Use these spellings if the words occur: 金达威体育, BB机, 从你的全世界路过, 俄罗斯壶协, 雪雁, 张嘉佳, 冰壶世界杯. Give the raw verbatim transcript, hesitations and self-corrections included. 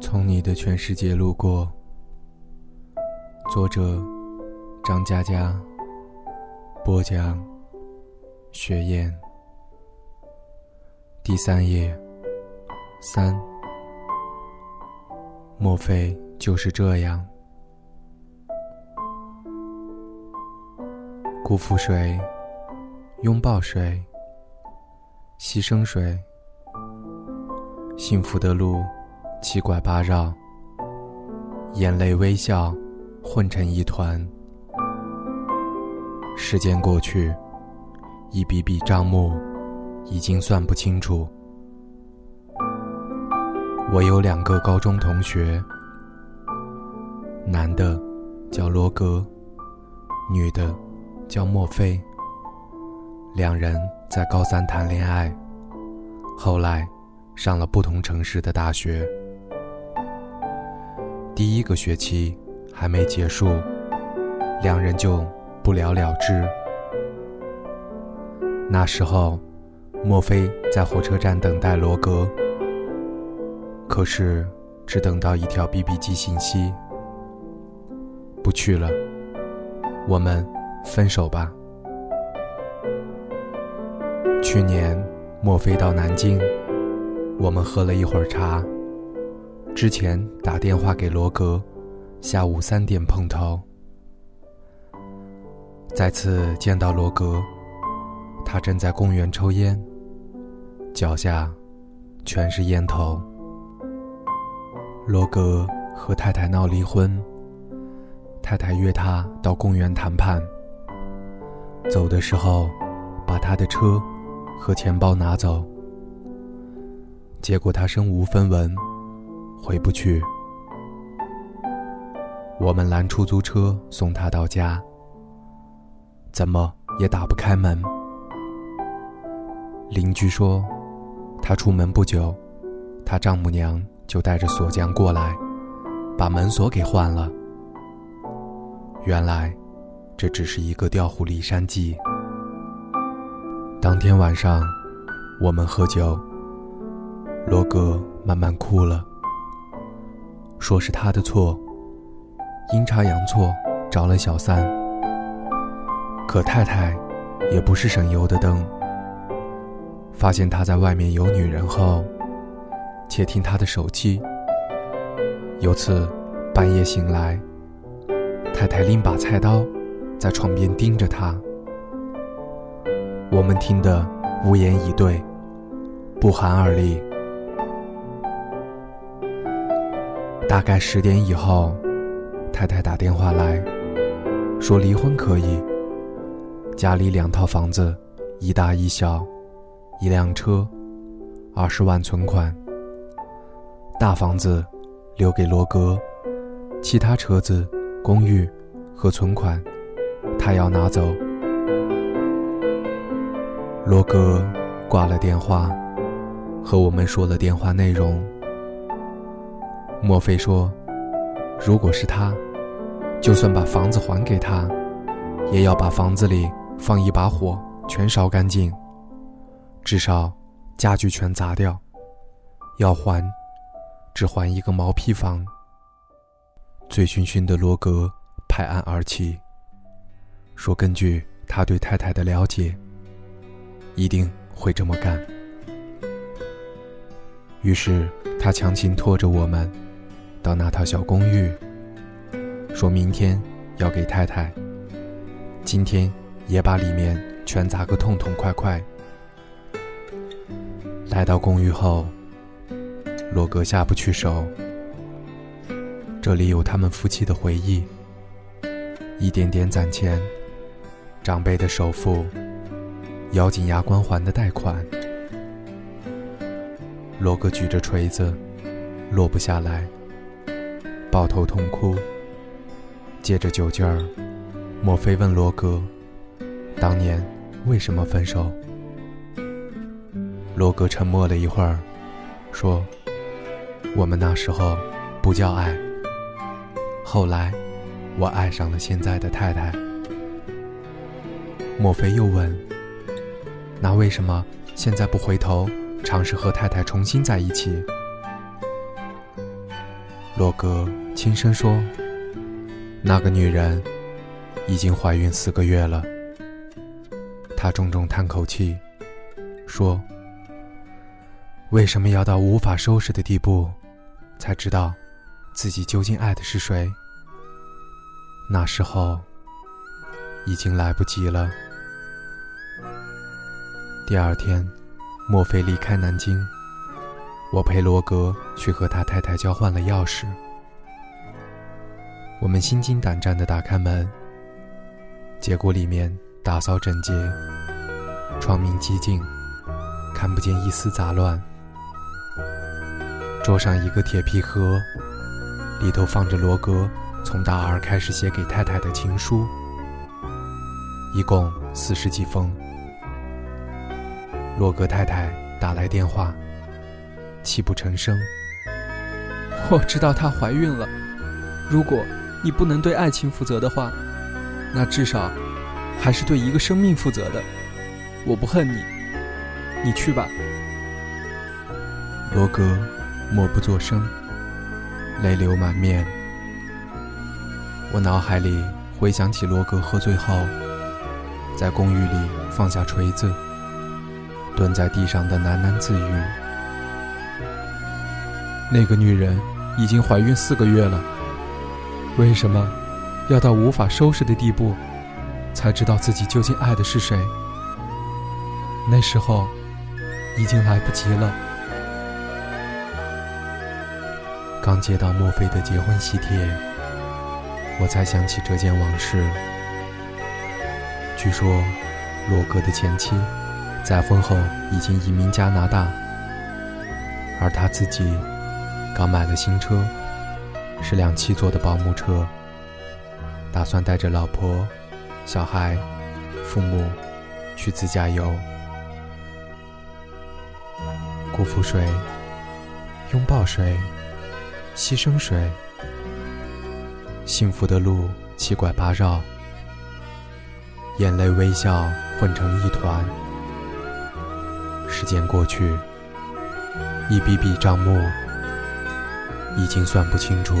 从你的全世界路过，作者张嘉佳，播讲雪雁。第三页三，莫非就是这样？辜负谁，拥抱谁，牺牲谁？幸福的路七拐八绕，眼泪微笑混成一团。时间过去，一笔笔账目已经算不清楚。我有两个高中同学，男的叫罗格，女的叫莫非，两人在高三谈恋爱，后来上了不同城市的大学。第一个学期还没结束，两人就不了了之。那时候，莫非在火车站等待罗格，可是只等到一条 B B 机信息：不去了，我们分手吧。去年，莫非到南京，我们喝了一会儿茶，之前打电话给罗格，下午三点碰头。再次见到罗格，他正在公园抽烟，脚下全是烟头。罗格和太太闹离婚，太太约他到公园谈判，走的时候把他的车和钱包拿走，结果他身无分文，回不去。我们拦出租车送他到家，怎么也打不开门。邻居说，他出门不久，他丈母娘就带着锁匠过来，把门锁给换了。原来，这只是一个调虎离山计。当天晚上，我们喝酒，罗格慢慢哭了，说是他的错，阴差阳错找了小三。可太太也不是省油的灯，发现他在外面有女人后，窃听他的手机。有次半夜醒来，太太拎把菜刀在床边盯着他，我们听得无言以对，不寒而栗。大概十点以后，太太打电话来，说离婚可以，家里两套房子，一大一小，一辆车，二十万存款。大房子留给罗格，其他车子、公寓和存款，他要拿走。罗格挂了电话，和我们说了电话内容。莫非说，如果是他，就算把房子还给他，也要把房子里放一把火全烧干净，至少家具全砸掉，要还只还一个毛坯房。醉醺醺的罗格拍案而起，说根据他对太太的了解，一定会这么干。于是他强行拖着我们到那套小公寓，说明天要给太太，今天也把里面全砸个痛痛快快。来到公寓后，罗格下不去手，这里有他们夫妻的回忆，一点点攒钱，长辈的首付，咬紧牙关还的贷款。罗格举着锤子落不下来，抱头痛哭。借着酒劲儿，莫非问罗格当年为什么分手。罗格沉默了一会儿，说，我们那时候不叫爱，后来我爱上了现在的太太。莫非又问，那为什么现在不回头尝试和太太重新在一起。洛哥轻声说，那个女人已经怀孕四个月了。他重重叹口气说，为什么要到无法收拾的地步才知道自己究竟爱的是谁？那时候已经来不及了。第二天，莫非离开南京，我陪罗格去和他太太交换了钥匙。我们心惊胆战地打开门，结果里面打扫整洁，窗明几净，看不见一丝杂乱。桌上一个铁皮盒，里头放着罗格从大二开始写给太太的情书，一共四十几封。罗格太太打来电话，泣不成声。我知道她怀孕了，如果你不能对爱情负责的话，那至少还是对一个生命负责的。我不恨你，你去吧。罗格默不作声，泪流满面。我脑海里回想起罗格喝醉后在公寓里放下锤子蹲在地上的喃喃自语，那个女人已经怀孕四个月了，为什么要到无法收拾的地步才知道自己究竟爱的是谁？那时候已经来不及了。刚接到莫非的结婚喜帖，我才想起这件往事。据说罗哥的前妻在婚后已经移民加拿大，而他自己刚买了新车，是辆七座的保姆车，打算带着老婆、小孩、父母去自驾游。辜负谁？拥抱谁？牺牲谁？幸福的路七拐八绕，眼泪微笑混成一团。时间过去，一笔笔账目已经算不清楚。